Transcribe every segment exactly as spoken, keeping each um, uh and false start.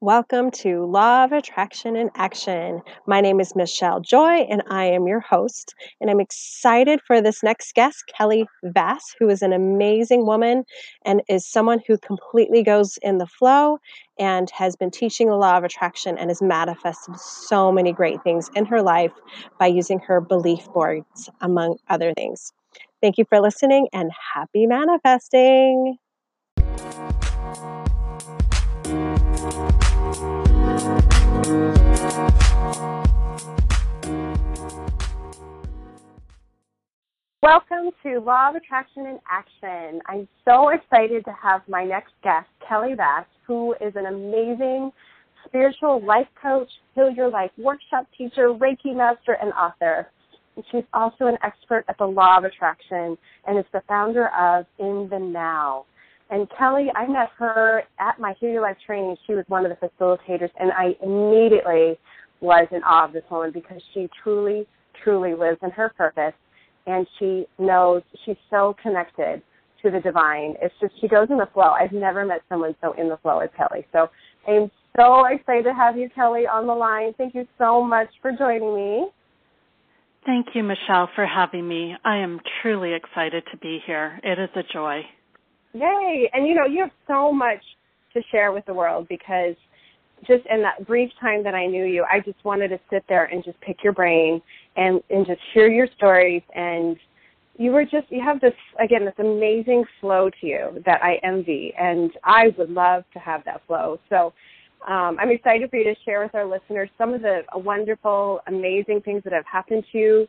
Welcome to Law of Attraction in Action. My name is Michelle Joy, and I am your host. And I'm excited for this next guest, Kelly Vass, who is an amazing woman and is someone who completely goes in the flow and has been teaching the Law of Attraction and has manifested so many great things in her life by using her belief boards, among other things. Thank you for listening, and happy manifesting. Welcome to Law of Attraction in Action. I'm so excited to have my next guest, Kelly Vass, who is an amazing spiritual life coach, Heal Your Life workshop teacher, Reiki master, and author. And she's also an expert at the Law of Attraction and is the founder of In the Now. And Kelly, I met her at my Heal Your Life training. She was one of the facilitators, and I immediately was in awe of this woman because she truly, truly lives in her purpose, and she knows she's so connected to the divine. It's just she goes in the flow. I've never met someone so in the flow as Kelly. So I'm so excited to have you, Kelly, on the line. Thank you so much for joining me. Thank you, Michelle, for having me. I am truly excited to be here. It is a joy. Yay. And, you know, you have so much to share with the world because just in that brief time that I knew you, I just wanted to sit there and just pick your brain and, and just hear your stories. And you were just, you have this, again, this amazing flow to you that I envy, and I would love to have that flow. So um, I'm excited for you to share with our listeners some of the wonderful, amazing things that have happened to you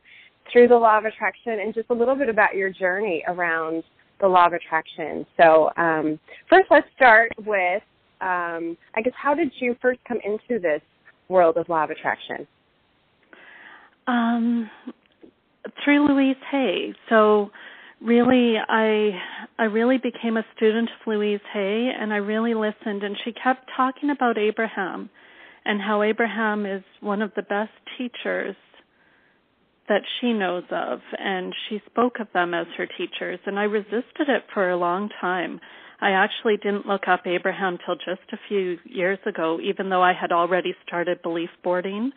through the Law of Attraction and just a little bit about your journey around the Law of Attraction. So um, first, let's start with, um, I guess, how did you first come into this world of Law of Attraction? Um, through Louise Hay. So really, I I really became a student of Louise Hay, and I really listened, and she kept talking about Abraham and how Abraham is one of the best teachers that she knows of, and she spoke of them as her teachers, and I resisted it for a long time. I actually didn't look up Abraham till just a few years ago, even though I had already started belief boarding.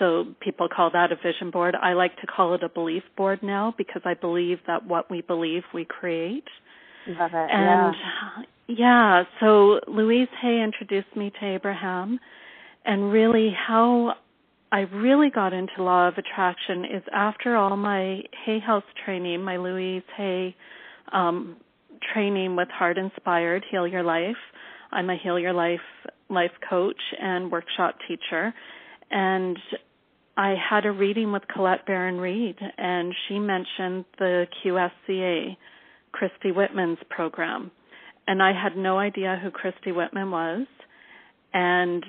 So people call that a vision board. I like to call it a belief board now because I believe that what we believe, we create. Love it. And yeah, yeah so Louise Hay introduced me to Abraham, and really how I really got into Law of Attraction is after all my Hay House training, my Louise Hay um, training with Heart Inspired, Heal Your Life. I'm a Heal Your Life life coach and workshop teacher. And I had a reading with Colette Baron-Reid, and she mentioned the Q S C A, Christy Whitman's program. And I had no idea who Christy Whitman was. And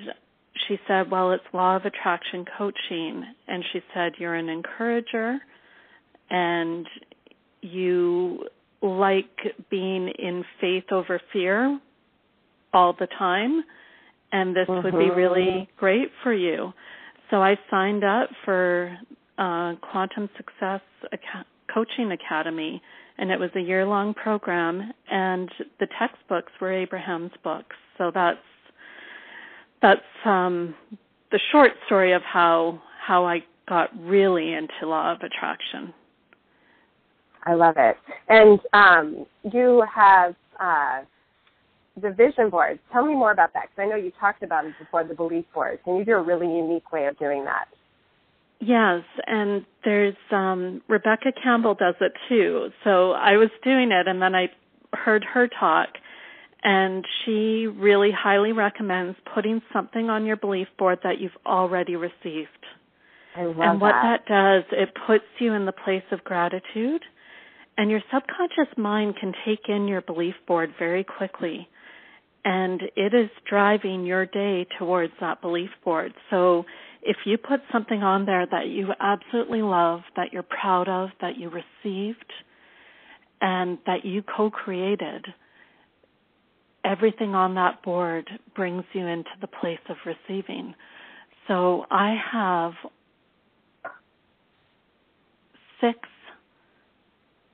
she said, well, it's Law of Attraction coaching. And she said, you're an encourager and you like being in faith over fear all the time. And this mm-hmm. would be really great for you. So I signed up for uh, Quantum Success Ac- Coaching Academy, and it was a year-long program. And the textbooks were Abraham's books. So that's That's um, the short story of how how I got really into Law of Attraction. I love it. And um, you have uh, the vision boards. Tell me more about that, because I know you talked about it before, the belief boards, and you do a really unique way of doing that. Yes, and there's um, Rebecca Campbell does it too. So I was doing it, and then I heard her talk. And she really highly recommends putting something on your belief board that you've already received. I love that. And what that does, it puts you in the place of gratitude, and your subconscious mind can take in your belief board very quickly, and it is driving your day towards that belief board. So if you put something on there that you absolutely love, that you're proud of, that you received, and that you co-created, everything on that board brings you into the place of receiving. So I have six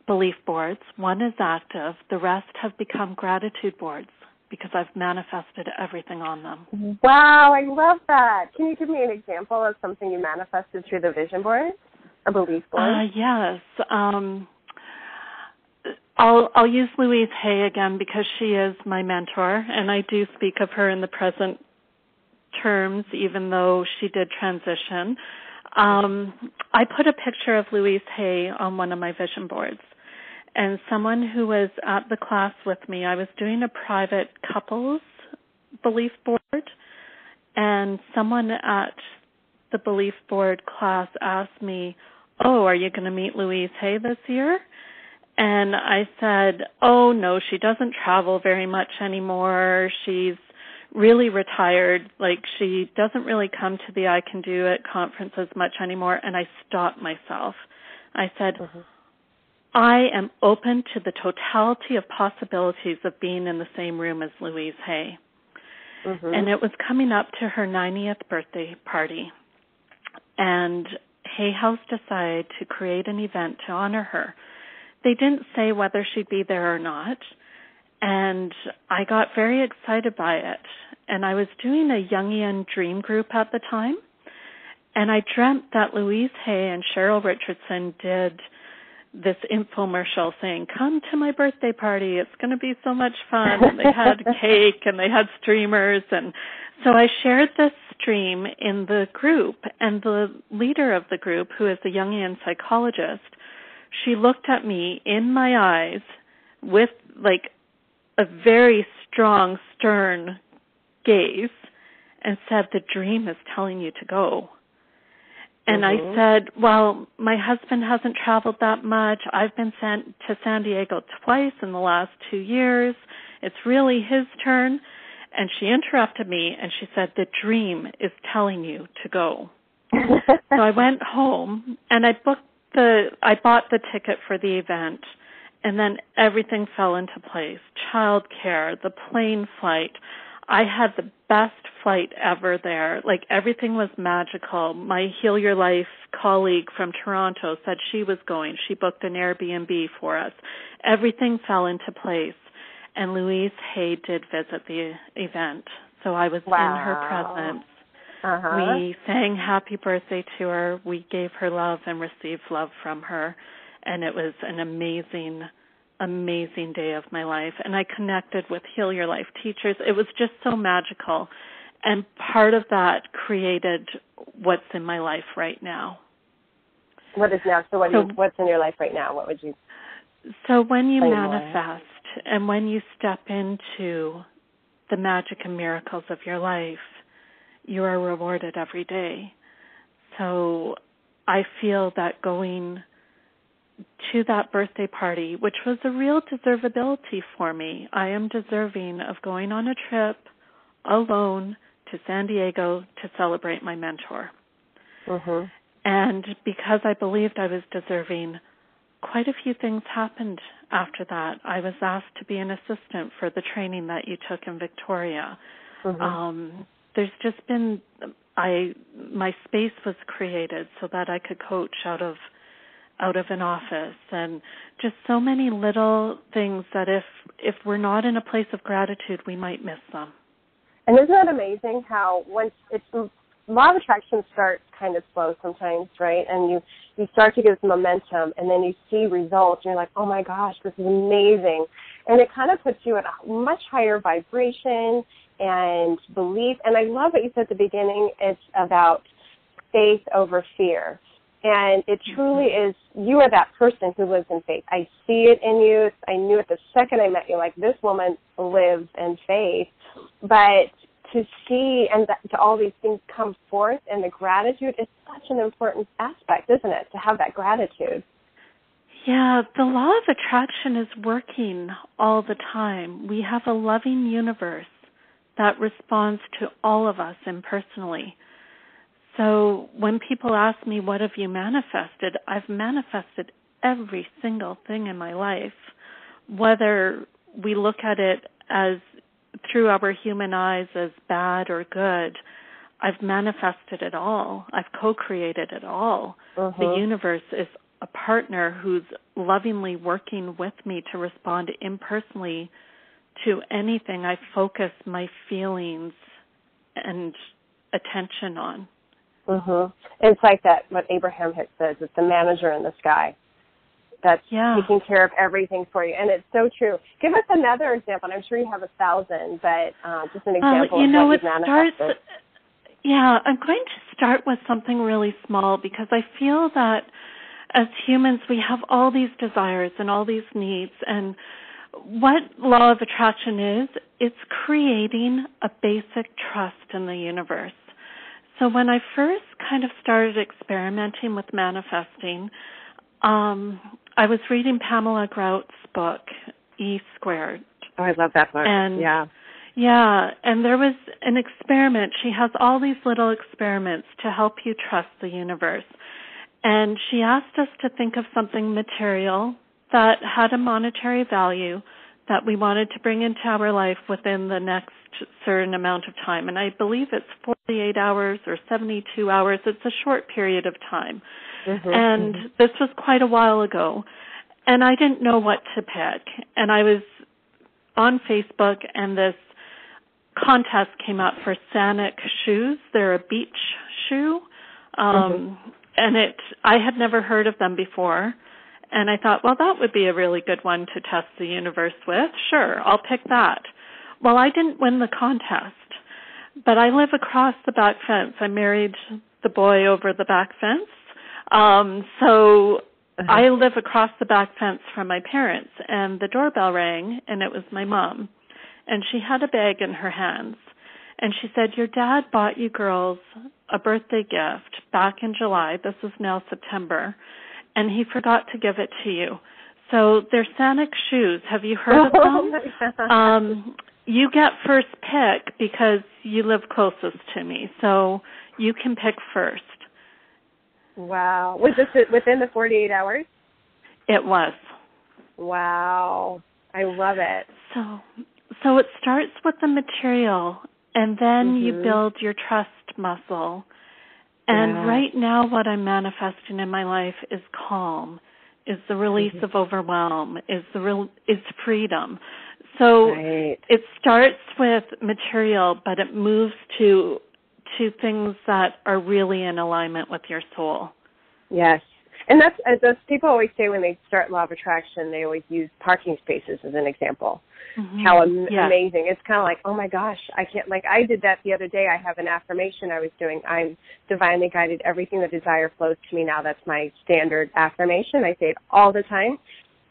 belief boards. One is active. The rest have become gratitude boards. because I've manifested everything on them. Wow, I love that. Can you give me an example of something you manifested through the vision board or belief board? Uh, yes. Um, I'll, I'll use Louise Hay again because she is my mentor, and I do speak of her in the present terms, even though she did transition. Um, I put a picture of Louise Hay on one of my vision boards, and someone who was at the class with me, I was doing a private couples belief board, and someone at the belief board class asked me, oh, are you going to meet Louise Hay this year? And I said, oh, no, she doesn't travel very much anymore. She's really retired. Like, she doesn't really come to the I Can Do It conferences much anymore. And I stopped myself. I said, mm-hmm. I am open to the totality of possibilities of being in the same room as Louise Hay. Mm-hmm. And it was coming up to her ninetieth birthday party. And Hay House decided to create an event to honor her. They didn't say whether she'd be there or not, and I got very excited by it. And I was doing a Jungian dream group at the time, and I dreamt that Louise Hay and Cheryl Richardson did this infomercial saying, come to my birthday party, it's going to be so much fun. And they had cake, and they had streamers. And so I shared this stream in the group, and the leader of the group, who is a Jungian psychologist, she looked at me in my eyes with, like, a very strong, stern gaze and said, the dream is telling you to go. And mm-hmm. I said, well, my husband hasn't traveled that much. I've been sent to San Diego twice in the last two years. It's really his turn. And she interrupted me, and she said, the dream is telling you to go. So I went home, and I booked The, I bought the ticket for the event, and then everything fell into place. Childcare, the plane flight. I had the best flight ever there. Like, everything was magical. My Heal Your Life colleague from Toronto said she was going. She booked an Airbnb for us. Everything fell into place, and Louise Hay did visit the event. So I was wow. in her presence. Uh-huh. We sang happy birthday to her. We gave her love and received love from her. And it was an amazing, amazing day of my life. And I connected with Heal Your Life teachers. It was just so magical. And part of that created what's in my life right now. What is now? So, what so you, what's in your life right now? What would you? So when you manifest more? And when you step into the magic and miracles of your life, you are rewarded every day. So I feel that going to that birthday party, which was a real deservability for me, I am deserving of going on a trip alone to San Diego to celebrate my mentor. Mm-hmm. And because I believed I was deserving, quite a few things happened after that. I was asked to be an assistant for the training that you took in Victoria. Mm-hmm. Um There's just been, I my space was created so that I could coach out of out of an office, and just so many little things that if if we're not in a place of gratitude, we might miss them. And isn't that amazing how once it's law of attraction starts kind of slow sometimes, right? And you you start to get some momentum, and then you see results, and you're like, oh my gosh, this is amazing, and it kind of puts you at a much higher vibration and belief. And I love what you said at the beginning. It's about faith over fear. And it truly is, you are that person who lives in faith. I see it in you. I knew it the second I met you, like, this woman lives in faith. But to see and th- to all these things come forth, and the gratitude is such an important aspect, isn't it, to have that gratitude? Yeah, the law of attraction is working all the time. We have a loving universe that responds to all of us impersonally. So when people ask me, what have you manifested? I've manifested every single thing in my life, whether we look at it as through our human eyes as bad or good. I've manifested it all. I've co-created it all. Uh-huh. The universe is a partner who's lovingly working with me to respond impersonally to anything I focus my feelings and attention on. Mm-hmm. It's like that, what Abraham Hicks says, it's the manager in the sky that's yeah. taking care of everything for you. And it's so true. Give us another example. And I'm sure you have a thousand, but uh, just an example uh, you of know, what you've manifested. Starts, yeah, I'm going to start with something really small because I feel that as humans we have all these desires and all these needs. And what law of attraction is, it's creating a basic trust in the universe. So when I first kind of started experimenting with manifesting, um, I was reading Pamela Grout's book, E Squared. Oh, I love that book. And, yeah. Yeah, and there was an experiment. She has all these little experiments to help you trust the universe. And she asked us to think of something material that had a monetary value that we wanted to bring into our life within the next certain amount of time. And I believe it's forty-eight hours or seventy-two hours. It's a short period of time. Mm-hmm. And this was quite a while ago. And I didn't know what to pick. And I was on Facebook, and this contest came up for Sanic Shoes. They're a beach shoe. Um, mm-hmm. And it I had never heard of them before. And I thought, well, that would be a really good one to test the universe with. Sure, I'll pick that. Well, I didn't win the contest, but I live across the back fence. I married the boy over the back fence. Um, so uh-huh. I live across the back fence from my parents, and the doorbell rang, and it was my mom. And she had a bag in her hands, and she said, your dad bought you girls a birthday gift back in July. This is now September. And he forgot to give it to you. So they're Sanic shoes. Have you heard of them? um, you get first pick because you live closest to me. So you can pick first. Wow. Was this within the forty-eight hours? It was. Wow. I love it. So so it starts with the material, and then mm-hmm. you build your trust muscle. And yeah. right now what I'm manifesting in my life is calm, is the release mm-hmm. of overwhelm, is the real, is freedom. So right. it starts with material, but it moves to to things that are really in alignment with your soul. Yes. And that's, as people always say when they start law of attraction, they always use parking spaces as an example. Mm-hmm. How am- yeah. amazing. It's kind of like, oh, my gosh, I can't, like, I did that the other day. I have an affirmation I was doing. I'm divinely guided. Everything that desire flows to me now. That's my standard affirmation. I say it all the time.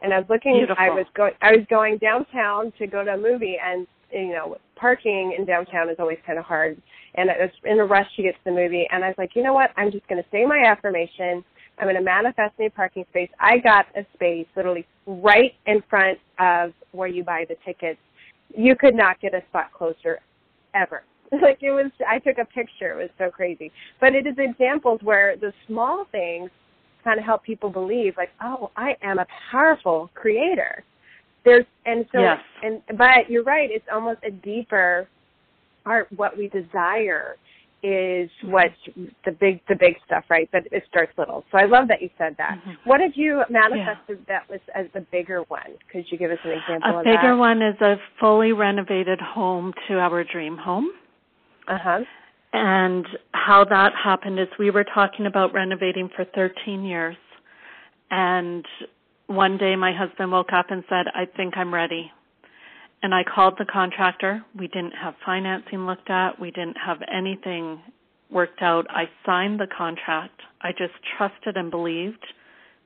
And I was looking, Beautiful. I was going, I was going downtown to go to a movie, and, you know, parking in downtown is always kind of hard. And I was in a rush to get to the movie. And I was like, you know what? I'm just going to say my affirmation. I'm going to manifest a parking space. I got a space literally right in front of where you buy the tickets. You could not get a spot closer ever. Like it was, I took a picture. It was so crazy. But it is examples where the small things kind of help people believe, like, oh, I am a powerful creator. There's, and so, yes. and but you're right. It's almost a deeper part. What we desire is what's the big the big stuff, right? But it starts little. So I love that you said that. Mm-hmm. What have you manifested yeah. that was as the bigger one? Could you give us an example a of that? A bigger one is a fully renovated home to our dream home. Uh-huh. And how that happened is we were talking about renovating for thirteen years. And one day my husband woke up and said, I think I'm ready. And I called the contractor. We didn't have financing looked at. We didn't have anything worked out. I signed the contract. I just trusted and believed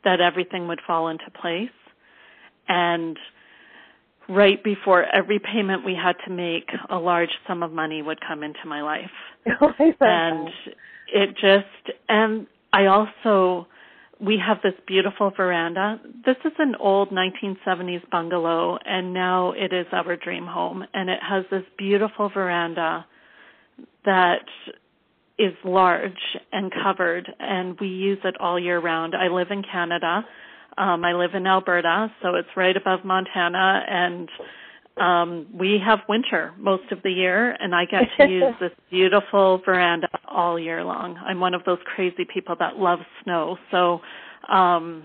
that everything would fall into place. And right before every payment we had to make, a large sum of money would come into my life. Oh, I love and that. It just, and I also, we have this beautiful veranda. This is an old nineteen seventies bungalow, and now it is our dream home. And it has this beautiful veranda that is large and covered, and we use it all year round. I live in Canada. Um, I live in Alberta, so it's right above Montana. And um, we have winter most of the year, and I get to use this beautiful veranda all year long. I'm one of those crazy people that love snow. So, um,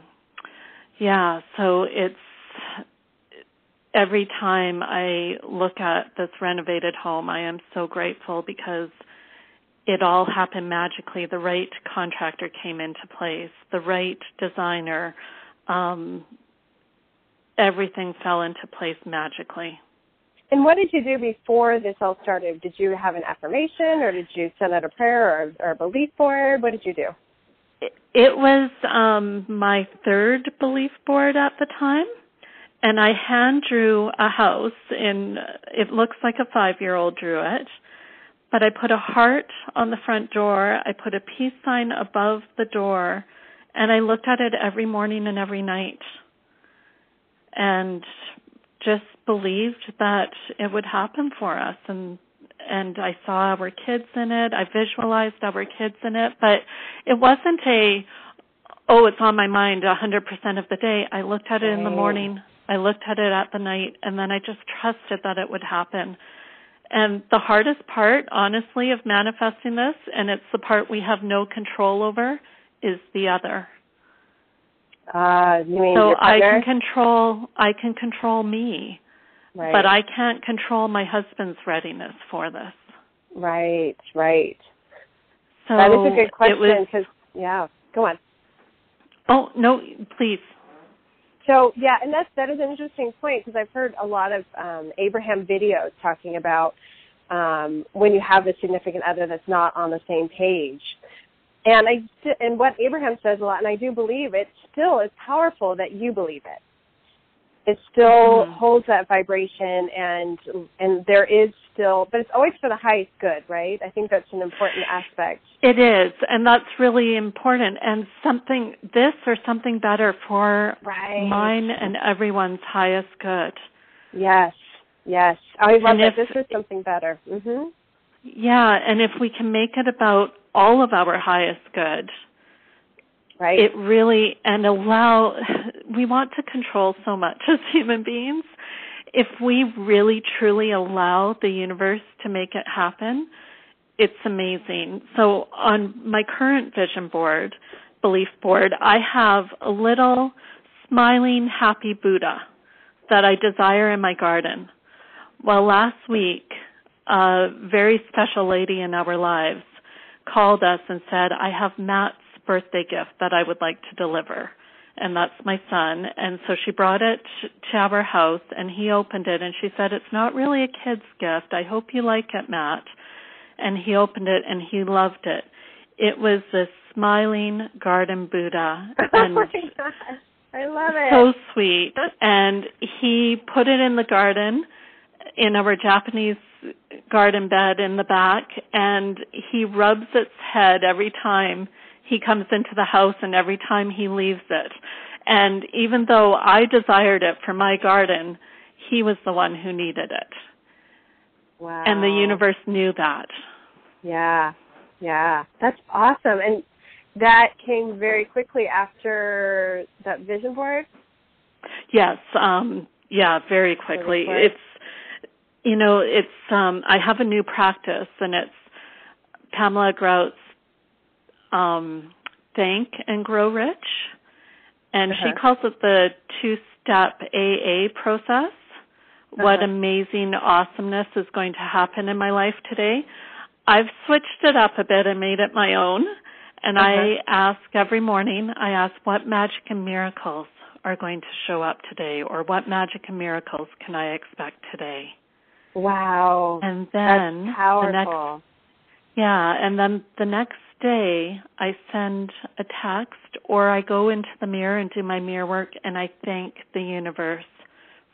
yeah, so it's every time I look at this renovated home, I am so grateful because it all happened magically. The right contractor came into place, the right designer. Um, everything fell into place magically. And what did you do before this all started? Did you have an affirmation, or did you send out a prayer, or, or a belief board? What did you do? It, it was um, my third belief board at the time, and I hand drew a house, and it looks like a five-year-old drew it. But I put a heart on the front door. I put a peace sign above the door, and I looked at it every morning and every night, and just believed that it would happen for us, and and I saw our kids in it. I visualized our kids in it, but it wasn't a, oh, it's on my mind one hundred percent of the day. I looked at it in the morning, I looked at it at the night, and then I just trusted that it would happen. And the hardest part, honestly, of manifesting this, and it's the part we have no control over, is the other. Uh, you mean so I can control. I can control me, right. But I can't control my husband's readiness for this. Right, right. So that is a good question. Because yeah, go on. Oh no, please. So yeah, and that's that is an interesting point because I've heard a lot of um, Abraham videos talking about um, when you have a significant other that's not on the same page. And I and what Abraham says a lot, and I do believe it, still is powerful that you believe it. It still mm-hmm. holds that vibration, and and there is still, but it's always for the highest good, right? I think that's an important aspect. It is, and that's really important. And something, this or something better for right. mine and everyone's highest good. Yes, yes. I love that. This is something better. Mm-hmm. Yeah, and if we can make it about all of our highest good, right? It really, and allow, we want to control so much as human beings. If we really, truly allow the universe to make it happen, it's amazing. So on my current vision board, belief board, I have a little smiling, happy Buddha that I desire in my garden. Well, last week, a very special lady in our lives called us and said, I have Matt's birthday gift that I would like to deliver, and that's my son. And so she brought it to our house, and he opened it, and she said, it's not really a kid's gift. I hope you like it, Matt. And he opened it, and he loved it. It was this smiling garden Buddha. And oh my gosh. I love it. So sweet. And he put it in the garden, in our Japanese garden bed in the back, and he rubs its head every time he comes into the house and every time he leaves it. And even though I desired it for my garden, he was the one who needed it. Wow. And the universe knew that. Yeah, yeah. That's awesome. And that came very quickly after that vision board? Yes, um, yeah, very quickly. It's You know, it's, um, I have a new practice, and it's Pamela Grout's, um, Think and Grow Rich. And uh-huh. she calls it the two-step A A process. Uh-huh. What amazing awesomeness is going to happen in my life today. I've switched it up a bit and made it my own. And uh-huh. I ask every morning, I ask what magic and miracles are going to show up today, or what magic and miracles can I expect today? Wow. And then that's powerful. The next, yeah, and then the next day I send a text, or I go into the mirror and do my mirror work, and I thank the universe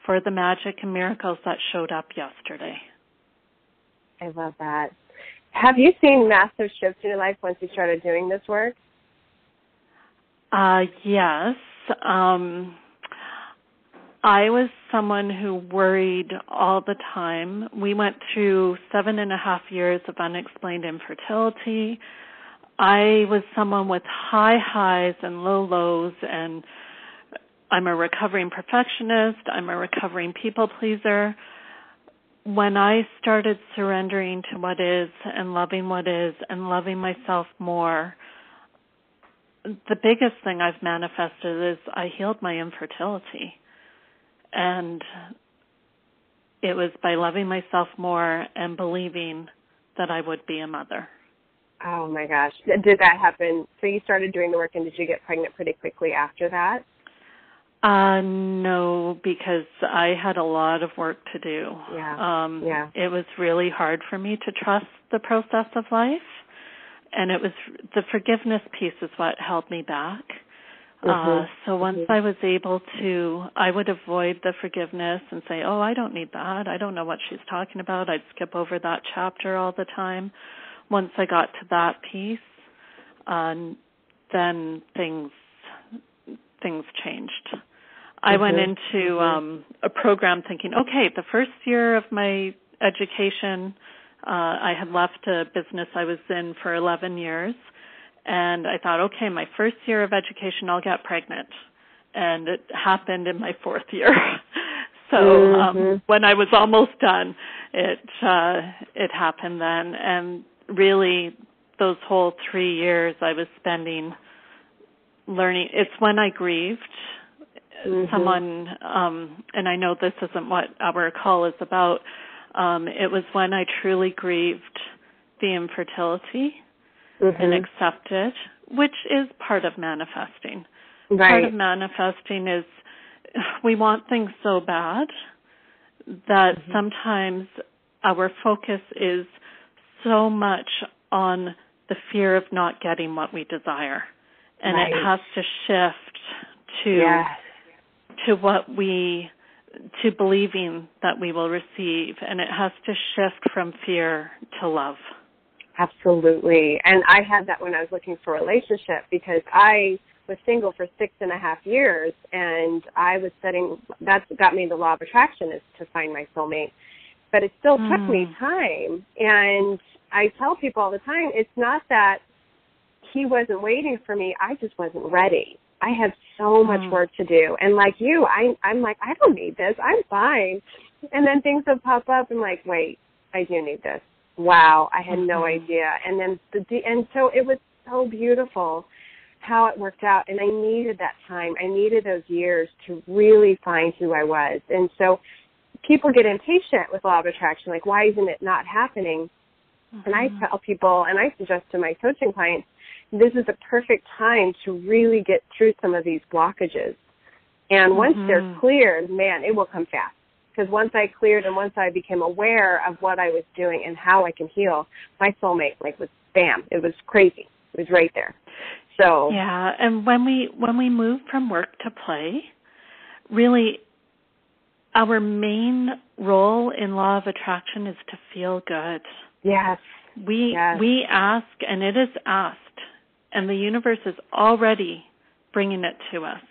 for the magic and miracles that showed up yesterday. I love that. Have you seen massive shifts in your life once you started doing this work? Uh, yes. Um I was someone who worried all the time. We went through seven and a half years of unexplained infertility. I was someone with high highs and low lows, and I'm a recovering perfectionist. I'm a recovering people pleaser. When I started surrendering to what is and loving what is and loving myself more, the biggest thing I've manifested is I healed my infertility. And it was by loving myself more and believing that I would be a mother. Oh, my gosh. Did that happen? So you started doing the work, and did you get pregnant pretty quickly after that? Uh, no, because I had a lot of work to do. Yeah. Um, yeah. It was really hard for me to trust the process of life, and it was the forgiveness piece is what held me back. Mm-hmm. Uh, so once mm-hmm. I was able to, I would avoid the forgiveness and say, oh, I don't need that. I don't know what she's talking about. I'd skip over that chapter all the time. Once I got to that piece, uh, then things things changed. Mm-hmm. I went into mm-hmm. um, a program thinking, okay, the first year of my education, uh, I had left a business I was in for eleven years, and I thought, okay, my first year of education, I'll get pregnant. And it happened in my fourth year. So um, mm-hmm. when I was almost done, it uh, it happened then. And really, those whole three years I was spending learning. It's when I grieved mm-hmm. someone, um, and I know this isn't what our call is about. Um, it was when I truly grieved the infertility mm-hmm. and accepted, which is part of manifesting. Right. Part of manifesting is we want things so bad that mm-hmm. sometimes our focus is so much on the fear of not getting what we desire. And right. it has to shift to yes. to what we, to believing that we will receive. And it has to shift from fear to love. Absolutely. And I had that when I was looking for a relationship, because I was single for six and a half years. And I was setting, that's what got me the law of attraction, is to find my soulmate. But it still mm. took me time. And I tell people all the time, it's not that he wasn't waiting for me. I just wasn't ready. I had so much mm. work to do. And like you, I, I'm like, I don't need this. I'm fine. And then things would pop up and like, wait, I do need this. Wow, I had mm-hmm. no idea. And then the and so it was so beautiful how it worked out. And I needed that time. I needed those years to really find who I was. And so people get impatient with law of attraction, like, why isn't it not happening? Mm-hmm. And I tell people, and I suggest to my coaching clients, this is a perfect time to really get through some of these blockages. And once mm-hmm. they're cleared, man, it will come fast. Because once I cleared and once I became aware of what I was doing and how I can heal, my soulmate, like, was bam, it was crazy. It was right there. So yeah, and when we when we move from work to play, really our main role in law of attraction is to feel good. Yes. We yes. we ask, and it is asked, and the universe is already bringing it to us.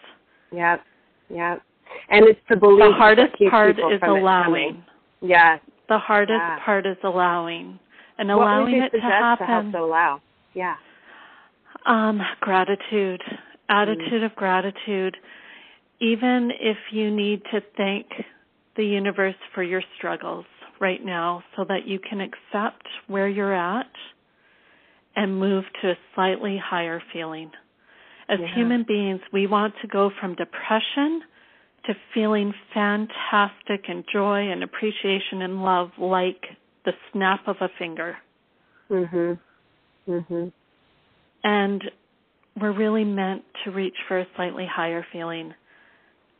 Yep. Yep. And it's the belief. The hardest part is allowing. Yes. The hardest yeah. part is allowing, and allowing it to happen. What would you suggest to help to allow? Yeah. Um, gratitude, attitude mm. of gratitude. Even if you need to thank the universe for your struggles right now, so that you can accept where you're at and move to a slightly higher feeling. As yeah. human beings, we want to go from depression to feeling fantastic and joy and appreciation and love like the snap of a finger. Mm-hmm. Mm-hmm. And we're really meant to reach for a slightly higher feeling,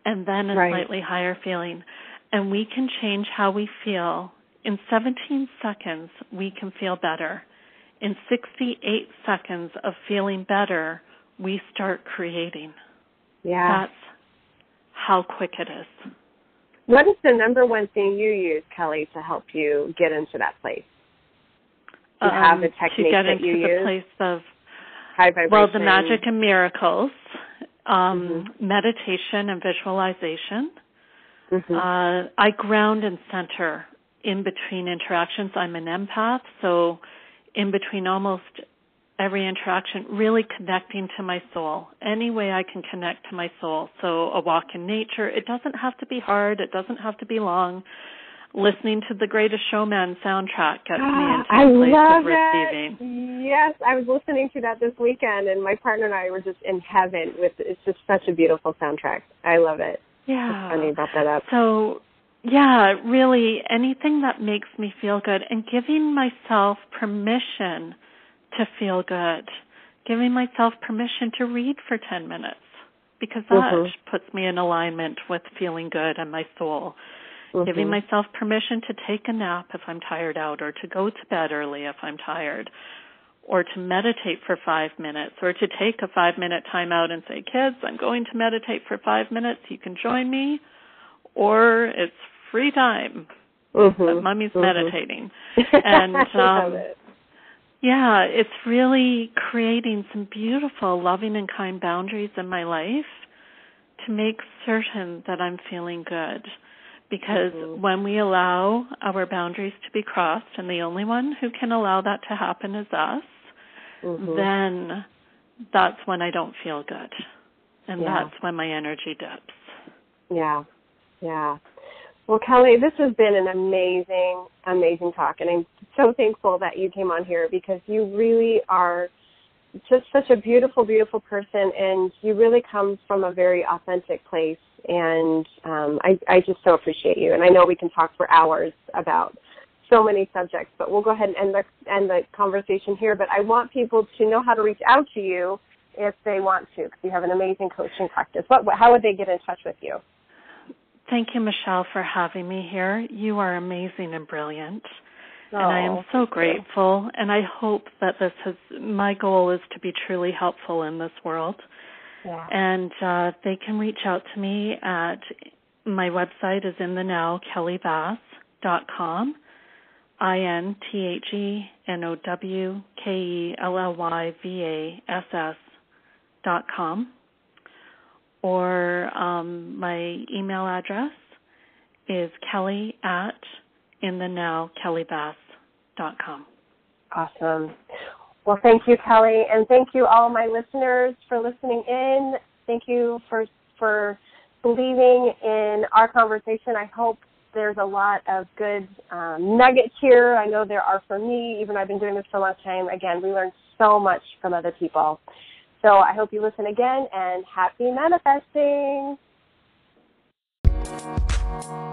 and then a right. slightly higher feeling. And we can change how we feel. In seventeen seconds, we can feel better. In sixty-eight seconds of feeling better, we start creating. Yeah. That's how quick it is. What is the number one thing you use, Kelly, to help you get into that place? You um, have a technique that you use? To get into the place of high vibration. Well, the magic and miracles, um, mm-hmm. meditation and visualization. Mm-hmm. Uh, I ground and center in between interactions. I'm an empath, so in between almost every interaction, really connecting to my soul, any way I can connect to my soul. So a walk in nature. It doesn't have to be hard. It doesn't have to be long. Listening to the Greatest Showman soundtrack gets me into a place of receiving. I love it. Yes, I was listening to that this weekend, and my partner and I were just in heaven with. It's just such a beautiful soundtrack. I love it. Yeah. It's funny you brought that up. So yeah, really anything that makes me feel good, and giving myself permission to feel good, giving myself permission to read for ten minutes, because that mm-hmm. puts me in alignment with feeling good and my soul. Mm-hmm. Giving myself permission to take a nap if I'm tired out, or to go to bed early if I'm tired, or to meditate for five minutes, or to take a five-minute time out and say, kids, I'm going to meditate for five minutes. You can join me, or it's free time, mm-hmm. but Mommy's mm-hmm. meditating. And um, it. yeah, it's really creating some beautiful, loving and kind boundaries in my life to make certain that I'm feeling good. Because mm-hmm. when we allow our boundaries to be crossed, and the only one who can allow that to happen is us, mm-hmm. then that's when I don't feel good. And yeah. that's when my energy dips. Yeah, yeah. Well, Kelly, this has been an amazing, amazing talk. And I'm so thankful that you came on here, because you really are just such a beautiful, beautiful person. And you really come from a very authentic place. And um, I, I just so appreciate you. And I know we can talk for hours about so many subjects, but we'll go ahead and end the, end the conversation here. But I want people to know how to reach out to you if they want to, because you have an amazing coaching practice. What, how would they get in touch with you? Thank you, Michelle, for having me here. You are amazing and brilliant. Oh, and I am so grateful. You. And I hope that this has, my goal is to be truly helpful in this world. Yeah. And uh, they can reach out to me at, my website is in the now, kelly vass dot com, I N T H E N O W K E L L Y V A S S dot com. Or um, my email address is kelly at in the now, kelly vass dot com. Awesome. Well, thank you, Kelly, and thank you all my listeners for listening in. Thank you for for believing in our conversation. I hope there's a lot of good um, nuggets here. I know there are for me, even though I've been doing this for a long time. Again, we learn so much from other people. So I hope you listen again, and happy manifesting.